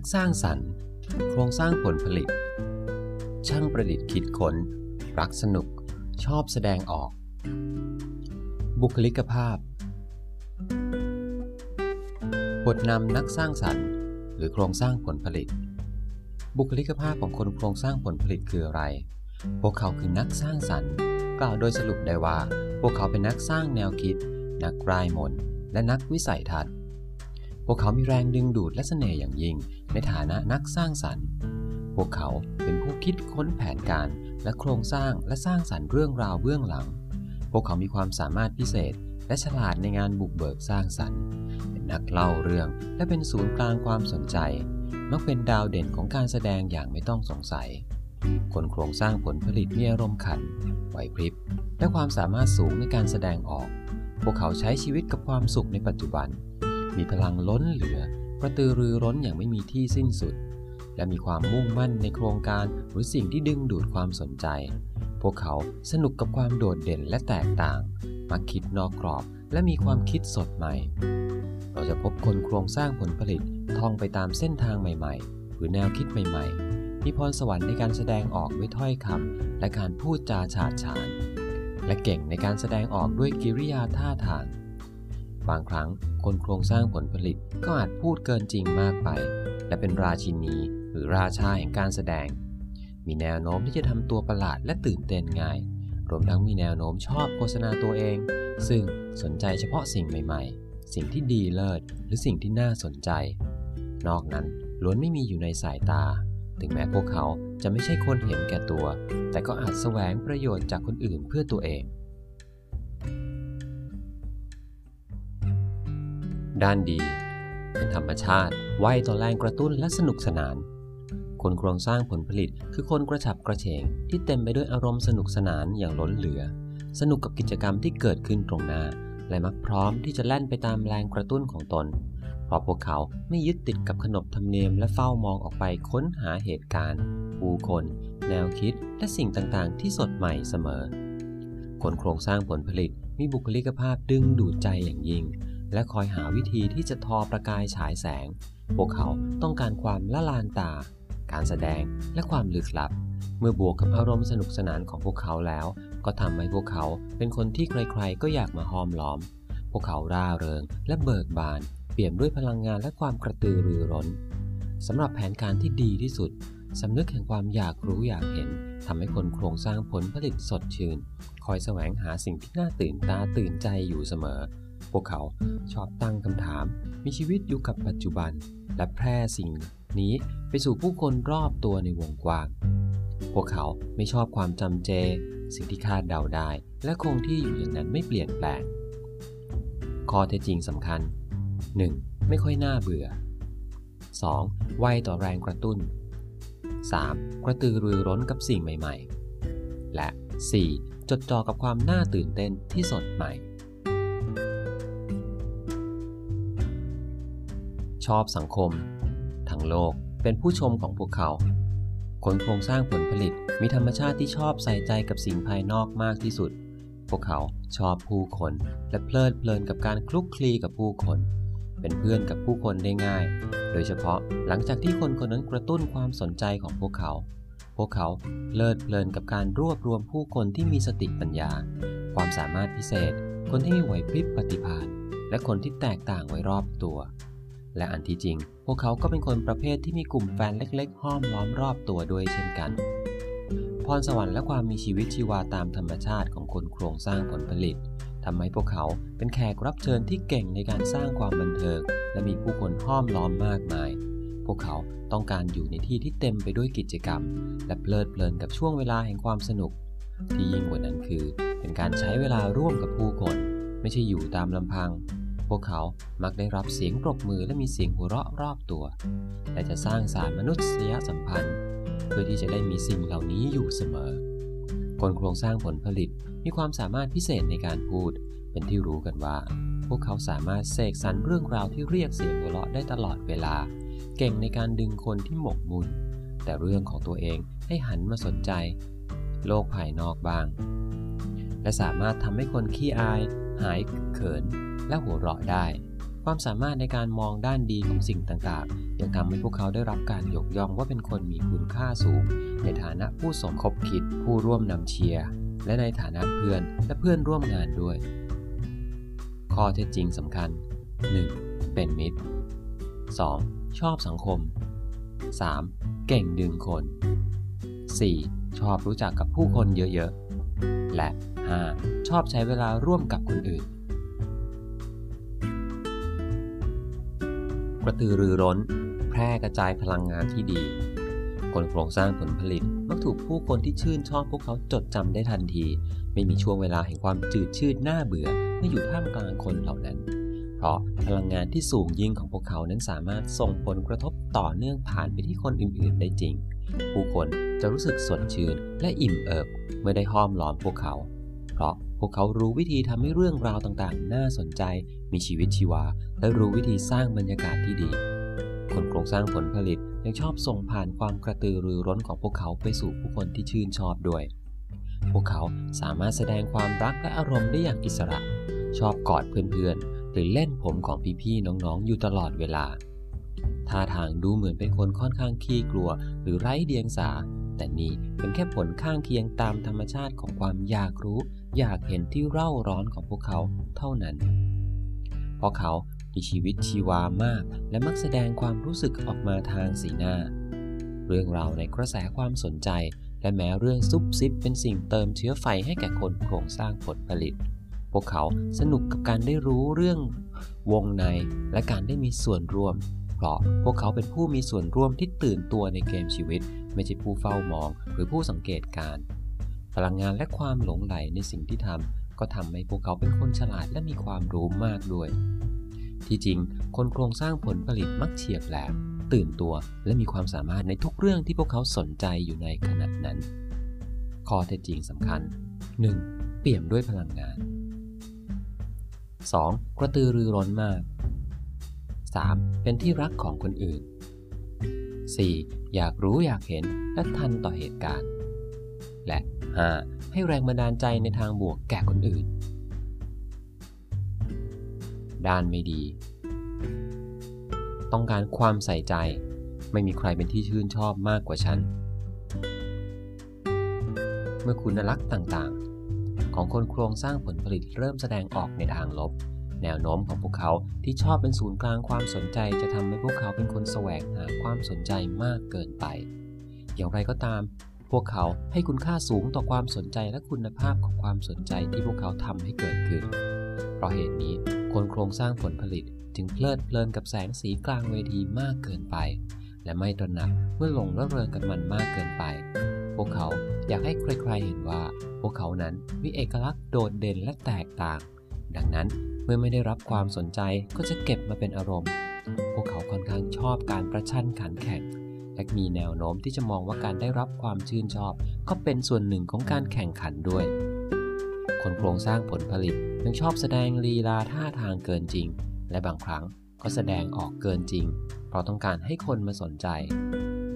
กสร้างสรรค์โครงสร้างผลผลิตช่างประดิษฐ์คิดค้นรักสนุกชอบแสดงออกบุคลิกภาพบทนำนักสร้างสรรค์หรือโครงสร้างผลผลิตบุคลิกภาพของคนโครงสร้างผลผลิตคืออะไรพวกเขาคือนักสร้างสรรค์กล่าวโดยสรุปได้ว่าพวกเขาเป็นนักสร้างแนวคิดนักร่ายมนต์และนักวิสัยทัศน์พวกเขามีแรงดึงดูดและเสน่ห์อย่างยิ่งในฐานะนักสร้างสรรค์พวกเขาเป็นผู้คิดค้นแผนการและโครงสร้างและสร้างสรรค์เรื่องราวเบื้องหลังพวกเขามีความสามารถพิเศษและฉลาดในงานบุกเบิกสร้างสรรค์เป็นนักเล่าเรื่องและเป็นศูนย์กลางความสนใจมักเป็นดาวเด่นของการแสดงอย่างไม่ต้องสงสัยคนโครงสร้างผลผลิตมีอารมณ์ขันไหวพริบและความสามารถสูงในการแสดงออกพวกเขาใช้ชีวิตกับความสุขในปัจจุบันมีพลังล้นเหลือกระตือรือร้นอย่างไม่มีที่สิ้นสุดและมีความมุ่งมั่นในโครงการหรือสิ่งที่ดึงดูดความสนใจพวกเขาสนุกกับความโดดเด่นและแตกต่างมักคิดนอกกรอบและมีความคิดสดใหม่เราจะพบคนโครงสร้างผลผลิตท่องไปตามเส้นทางใหม่ๆหรือแนวคิดใหม่ๆมีพรสวรรค์ในการแสดงออกด้วยถ้อยคำและการพูดจาฉาดฉานและเก่งในการแสดงออกด้วยกิริยาท่าทางบางครั้งคนโครงสร้างผลผลิตก็อาจพูดเกินจริงมากไปและเป็นราชินีหรือราชาแห่งการแสดงมีแนวโน้มที่จะทำตัวประหลาดและตื่นเต้นง่ายรวมทั้งมีแนวโน้มชอบโฆษณาตัวเองซึ่งสนใจเฉพาะสิ่งใหม่ๆสิ่งที่ดีเลิศหรือสิ่งที่น่าสนใจนอกนั้นล้วนไม่มีอยู่ในสายตาถึงแม้พวกเขาจะไม่ใช่คนเห็นแก่ตัวแต่ก็อาจแสวงประโยชน์จากคนอื่นเพื่อตัวเองด้านดีเป็นธรรมชาติไวต่อแรงกระตุ้นและสนุกสนานคนโครงสร้างผลผลิตคือคนกระฉับกระเฉงที่เต็มไปด้วยอารมณ์สนุกสนานอย่างล้นเหลือสนุกกับกิจกรรมที่เกิดขึ้นตรงหน้าและมักพร้อมที่จะแล่นไปตามแรงกระตุ้นของตนเพราะพวกเขาไม่ยึดติดกับขนบธรรมเนียมและเฝ้ามองออกไปค้นหาเหตุการณ์ผู้คนแนวคิดและสิ่งต่างๆที่สดใหม่เสมอคนโครงสร้างผลผลิตมีบุคลิกภาพดึงดูดใจอย่างยิ่งและคอยหาวิธีที่จะทอประกายฉายแสงพวกเขาต้องการความละลานตาการแสดงและความลึกลับเมื่อบวกกับอารมณ์สนุกสนานของพวกเขาแล้วก็ทำให้พวกเขาเป็นคนที่ใครๆก็อยากมาห้อมล้อมพวกเขาร่าเริงและเบิกบานเปี่ยมด้วยพลังงานและความกระตือรือร้นสำหรับแผนการที่ดีที่สุดสำนึกแห่งความอยากรู้อยากเห็นทำให้คนโครงสร้างผลผลิตสดชื่นคอยแสวงหาสิ่งที่น่าตื่นตาตื่นใจอยู่เสมอพวกเขาชอบตั้งคำถามมีชีวิตอยู่กับปัจจุบันและแพร่สิ่งนี้ไปสู่ผู้คนรอบตัวในวงกว้างพวกเขาไม่ชอบความจำเจสิ่งที่คาดเดาได้และคงที่อยู่อย่างนั้นไม่เปลี่ยนแปลงข้อเท็จจริงสำคัญ 1. ไม่ค่อยน่าเบื่อ 2. ไวต่อแรงกระตุ้น 3. กระตือรือร้นกับสิ่งใหม่ๆและ 4. จดจ่อกับความน่าตื่นเต้นที่สดใหม่ชอบสังคมทั้งโลกเป็นผู้ชมของพวกเขาคนโครงสร้างผลผลิตมีธรรมชาติที่ชอบใส่ใจกับสิ่งภายนอกมากที่สุดพวกเขาชอบผู้คนและเพลิดเพลินกับการคลุกคลีกับผู้คนเป็นเพื่อนกับผู้คนได้ง่ายโดยเฉพาะหลังจากที่คนคนนั้นกระตุ้นความสนใจของพวกเขาพวกเขาเพลิดเพลินกับการรวบรวมผู้คนที่มีสติปัญญาความสามารถพิเศษคนที่มีไหวพริบปฏิภาณและคนที่แตกต่างไว้รอบตัวและอันที่จริงพวกเขาก็เป็นคนประเภทที่มีกลุ่มแฟนเล็กๆห้อมล้อมรอบตัวด้วยเช่นกันพรสวรรค์และความมีชีวิตชีวาตามธรรมชาติของคนโครงสร้างผลผลิตทำให้พวกเขาเป็นแขกรับเชิญที่เก่งในการสร้างความบันเทิงและมีผู้คนห้อมล้อมมากมายพวกเขาต้องการอยู่ในที่ที่เต็มไปด้วยกิจกรรมและเพลิดเพลินกับช่วงเวลาแห่งความสนุกที่ยิ่งกว่านั้นคือเป็นการใช้เวลาร่วมกับผู้คนไม่ใช่อยู่ตามลำพังพวกเขามักได้รับเสียงปรบมือและมีเสียงหัวเราะรอบตัวและจะสร้างสารมนุษยสัมพันธ์เพื่อที่จะได้มีสิ่งเหล่านี้อยู่เสมอคนโครงสร้างผลผลิตมีความสามารถพิเศษในการพูดเป็นที่รู้กันว่าพวกเขาสามารถเสกสรรเรื่องราวที่เรียกเสียงหัวเราะได้ตลอดเวลาเก่งในการดึงคนที่หมกมุ่นแต่เรื่องของตัวเองให้หันมาสนใจโลกภายนอกบ้างและสามารถทำให้คนขี้อายหายเขินและหัวเราะได้ ความสามารถในการมองด้านดีของสิ่งต่างๆยังทำให้พวกเขาได้รับการยกย่องว่าเป็นคนมีคุณค่าสูงในฐานะผู้สมคบคิดผู้ร่วมนำเชียร์และในฐานะเพื่อนและเพื่อนร่วมงานด้วยข้อเท็จจริงสำคัญ 1. เป็นมิตร 2. ชอบสังคม 3. เก่งดึงคน 4. ชอบรู้จักกับผู้คนเยอะๆและ 5. ชอบใช้เวลาร่วมกับคนอื่นกระตือรือร้นแพร่กระจายพลังงานที่ดีคนโครงสร้างผลผลิตมักถูกผู้คนที่ชื่นชอบพวกเขาจดจำได้ทันทีไม่มีช่วงเวลาแห่งความจืดชืดน่าเบื่อเมื่ออยู่ท่ามกลางคนเหล่านั้นเพราะพลังงานที่สูงยิ่งของพวกเขานั้นสามารถส่งผลกระทบต่อเนื่องผ่านไปที่คนอื่นๆได้จริงผู้คนจะรู้สึกสดชื่นและอิ่มเอิบเมื่อได้ห้อมล้อมพวกเขาเพราะพวกเขารู้วิธีทำให้เรื่องราวต่างๆน่าสนใจมีชีวิตชีวาและรู้วิธีสร้างบรรยากาศที่ดีคนโครงสร้างผลผลิตยังชอบส่งผ่านความกระตือรือร้นของพวกเขาไปสู่ผู้คนที่ชื่นชอบด้วยพวกเขาสามารถแสดงความรักและอารมณ์ได้อย่างอิสระชอบกอดเพื่อนๆหรือเล่นผมของพี่ๆน้องๆอยู่ตลอดเวลาท่าทางดูเหมือนเป็นคนค่อนข้างขี้กลัวหรือไร้เดียงสาแต่นี่เป็นแค่ผลข้างเคียงตามธรรมชาติของความอยากรู้อยากเห็นที่เร่าร้อนของพวกเขาเท่านั้นเพราะเขามีชีวิตชีวามากและมักแสดงความรู้สึกออกมาทางสีหน้าเรื่องราวในกระแสความสนใจและแม้เรื่องซุบซิบเป็นสิ่งเติมเชื้อไฟให้แก่คนโครงสร้างผลผลิตพวกเขาสนุกกับการได้รู้เรื่องวงในและการได้มีส่วนร่วมเพราะพวกเขาเป็นผู้มีส่วนร่วมที่ตื่นตัวในเกมชีวิตไม่ใช่ผู้เฝ้ามองหรือผู้สังเกตการพลังงานและความหลงใหลในสิ่งที่ทำก็ทำให้พวกเขาเป็นคนฉลาดและมีความรู้มากด้วยที่จริงคนโครงสร้างผลผลิตมักเฉียบแหลมตื่นตัวและมีความสามารถในทุกเรื่องที่พวกเขาสนใจอยู่ในขณะนั้นข้อเท็จจริงสำคัญ 1. เปี่ยมด้วยพลังงาน 2. กระตือรือร้นมาก 3. เป็นที่รักของคนอื่น 4. อยากรู้อยากเห็นและทันต่อเหตุการณ์และ 5. ให้แรงบันดาลใจในทางบวกแก่คนอื่นด้านไม่ดีต้องการความใส่ใจไม่มีใครเป็นที่ชื่นชอบมากกว่าฉันเมื่อคุณลักษณะต่างๆของคนโครงสร้างผลผลิตเริ่มแสดงออกในทางลบแนวโน้มของพวกเขาที่ชอบเป็นศูนย์กลางความสนใจจะทำให้พวกเขาเป็นคนแสวงหาความสนใจมากเกินไปอย่างไรก็ตามพวกเขาให้คุณค่าสูงต่อความสนใจและคุณภาพของความสนใจที่พวกเขาทำให้เกิดขึ้นเพราะเหตุนี้คนโครงสร้างผลผลิตจึงเพลิดเพลินกับแสงสีกลางเวทีมากเกินไปและไม่ตระหนักเมื่อหลงระเริงกับมันมากเกินไปพวกเขาอยากให้ใครๆเห็นว่าพวกเขานั้นมีเอกลักษณ์โดดเด่นและแตกต่างดังนั้นเมื่อไม่ได้รับความสนใจก็จะเก็บมาเป็นอารมณ์พวกเขาค่อนข้างชอบการประชันขันแข่งและมีแนวโน้มที่จะมองว่าการได้รับความชื่นชอบก็เป็นส่วนหนึ่งของการแข่งขันด้วยคนโครงสร้างผลผลิตยังชอบแสดงลีลาท่าทางเกินจริงและบางครั้งก็แสดงออกเกินจริงเพราะต้องการให้คนมาสนใจ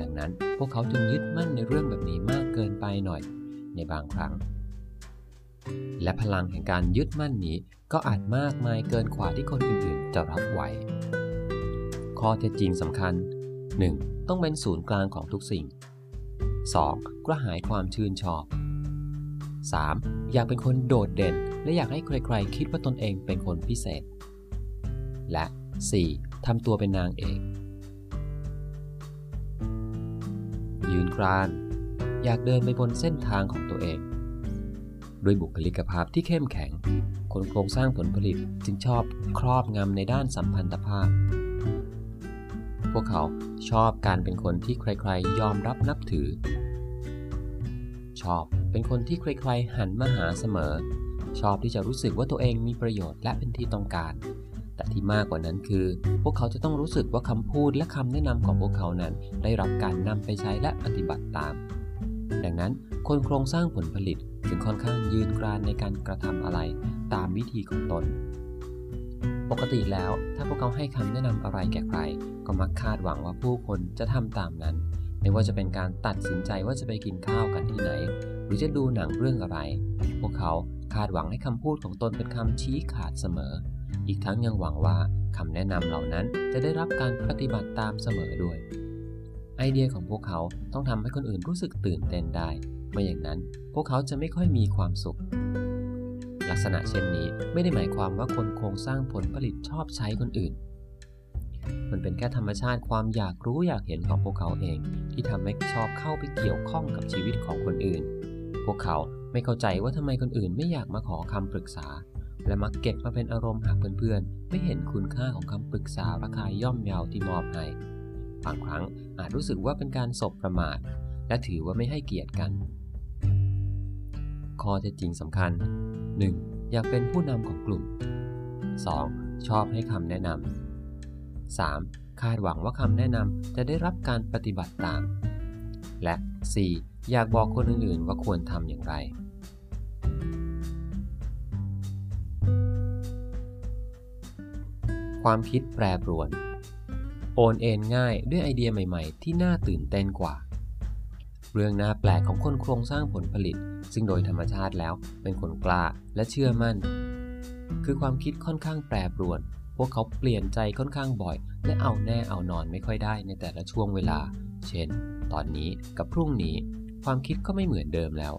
ดังนั้นพวกเขาจึงยึดมั่นในเรื่องแบบนี้มากเกินไปหน่อยในบางครั้งและพลังแห่งการยึดมั่นนี้ก็อาจมากมายเกินกว่าที่คนอื่นๆจะรับไหวข้อเท็จจริงสำคัญ 1. ต้องเป็นศูนย์กลางของทุกสิ่ง 2. กระหายความชื่นชอบ 3. อยากเป็นคนโดดเด่นและอยากให้ใครๆคิดว่าตนเองเป็นคนพิเศษและ 4. ทำตัวเป็นนางเอกยืนกรานอยากเดินไปบนเส้นทางของตัวเองด้วยบุคลิกภาพที่เข้มแข็งคนโครงสร้างผลผลิตจึงชอบครอบงำในด้านสัมพันธภาพพวกเขาชอบการเป็นคนที่ใครๆยอมรับนับถือชอบเป็นคนที่ใครๆหันมาหาเสมอชอบที่จะรู้สึกว่าตัวเองมีประโยชน์และเป็นที่ต้องการแต่ที่มากกว่านั้นคือพวกเขาจะต้องรู้สึกว่าคำพูดและคำแนะนำของพวกเขานั้นได้รับการนำไปใช้และปฏิบัติตามดังนั้นคนโครงสร้างผลผลิตจึงค่อนข้างยืนกรานในการกระทำอะไรตามวิธีของตนปกติแล้วถ้าพวกเขาให้คำแนะนำอะไรแก่ใครก็มักคาดหวังว่าผู้คนจะทำตามนั้นไม่ว่าจะเป็นการตัดสินใจว่าจะไปกินข้าวกันที่ไหนหรือจะดูหนังเรื่องอะไรพวกเขาคาดหวังให้คำพูดของตนเป็นคำชี้ขาดเสมอ อีกทั้งยังหวังว่าคำแนะนำเหล่านั้นจะได้รับการปฏิบัติตามเสมอด้วยไอเดียของพวกเขาต้องทำให้คนอื่นรู้สึกตื่นเต้นได้ไม่อย่างนั้นพวกเขาจะไม่ค่อยมีความสุขลักษณะเช่นนี้ไม่ได้หมายความว่าคนโครงสร้างผลผลิตชอบใช้คนอื่นมันเป็นแค่ธรรมชาติความอยากรู้อยากเห็นของพวกเขาเองที่ทำให้ชอบเข้าไปเกี่ยวข้องกับชีวิตของคนอื่นพวกเขาไม่เข้าใจว่าทำไมคนอื่นไม่อยากมาขอคำปรึกษาและมักเก็บมาเป็นอารมณ์หากเพื่อนๆไม่เห็นคุณค่าของคำปรึกษาราคาย่อมเยาที่มอบให้บางครั้งอาจรู้สึกว่าเป็นการสบประมาทและถือว่าไม่ให้เกียรติกันข้อเท็จจริงสำคัญ 1. อยากเป็นผู้นำของกลุ่ม 2. ชอบให้คำแนะนำ 3. คาดหวังว่าคำแนะนำจะได้รับการปฏิบัติตามและ 4. อยากบอกคนอื่นๆว่าควรทำอย่างไรความคิดแปรปรวนโอนเอ็นง่ายด้วยไอเดียใหม่ๆที่น่าตื่นเต้นกว่าเรื่องน่าแปลกของคนโครงสร้างผลผลิตซึ่งโดยธรรมชาติแล้วเป็นคนกล้าและเชื่อมั่นคือความคิดค่อนข้างแปรปรวนพวกเขาเปลี่ยนใจค่อนข้างบ่อยและเอาแน่เอานอนไม่ค่อยได้ในแต่ละช่วงเวลาเช่นตอนนี้กับพรุ่งนี้ความคิดก็ไม่เหมือนเดิมแล้ว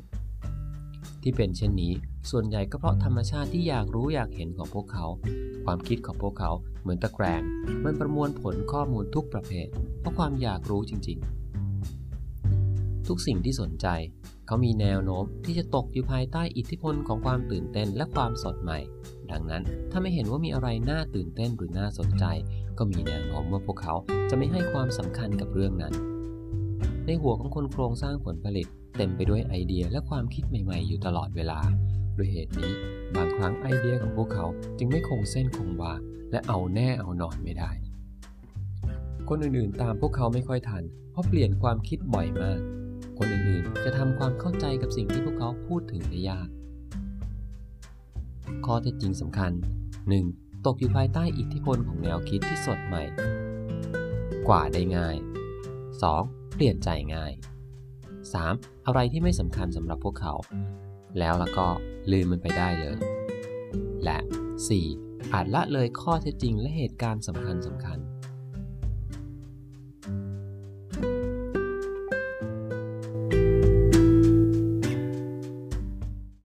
ที่เป็นเช่นนี้ส่วนใหญ่ก็เพราะธรรมชาติที่อยากรู้อยากเห็นของพวกเขาความคิดของพวกเขาเหมือนตะแกรงมันประมวลผลข้อมูลทุกประเภทเพราะความอยากรู้จริงๆทุกสิ่งที่สนใจเขามีแนวโน้มที่จะตกอยู่ภายใต้อิทธิพลของความตื่นเต้นและความสดใหม่ดังนั้นถ้าไม่เห็นว่ามีอะไรน่าตื่นเต้นหรือน่าสนใจก็มีแนวโน้มว่าพวกเขาจะไม่ให้ความสำคัญกับเรื่องนั้นในหัวของคนโครงสร้างผลผลิตเต็มไปด้วยไอเดียและความคิดใหม่ๆอยู่ตลอดเวลาด้วยเหตุนี้บางครั้งไอเดียของพวกเขาจึงไม่คงเส้นคงวาและเอาแน่เอานอนไม่ได้คนอื่นๆตามพวกเขาไม่ค่อยทันเพราะเปลี่ยนความคิดบ่อยมากคนอื่นๆจะทำความเข้าใจกับสิ่งที่พวกเขาพูดถึงได้ยากข้อเท็จจริงสำคัญ 1. ตกอยู่ภายใต้อิทธิพลของแนวคิดที่สดใหม่กว่าได้ง่าย 2. เปลี่ยนใจง่าย 3. อะไรที่ไม่สำคัญสำหรับพวกเขาแล้วล่ะก็ลืมมันไปได้เลยและ 4. อาจละเลยข้อเท็จจริงและเหตุการณ์สำคัญ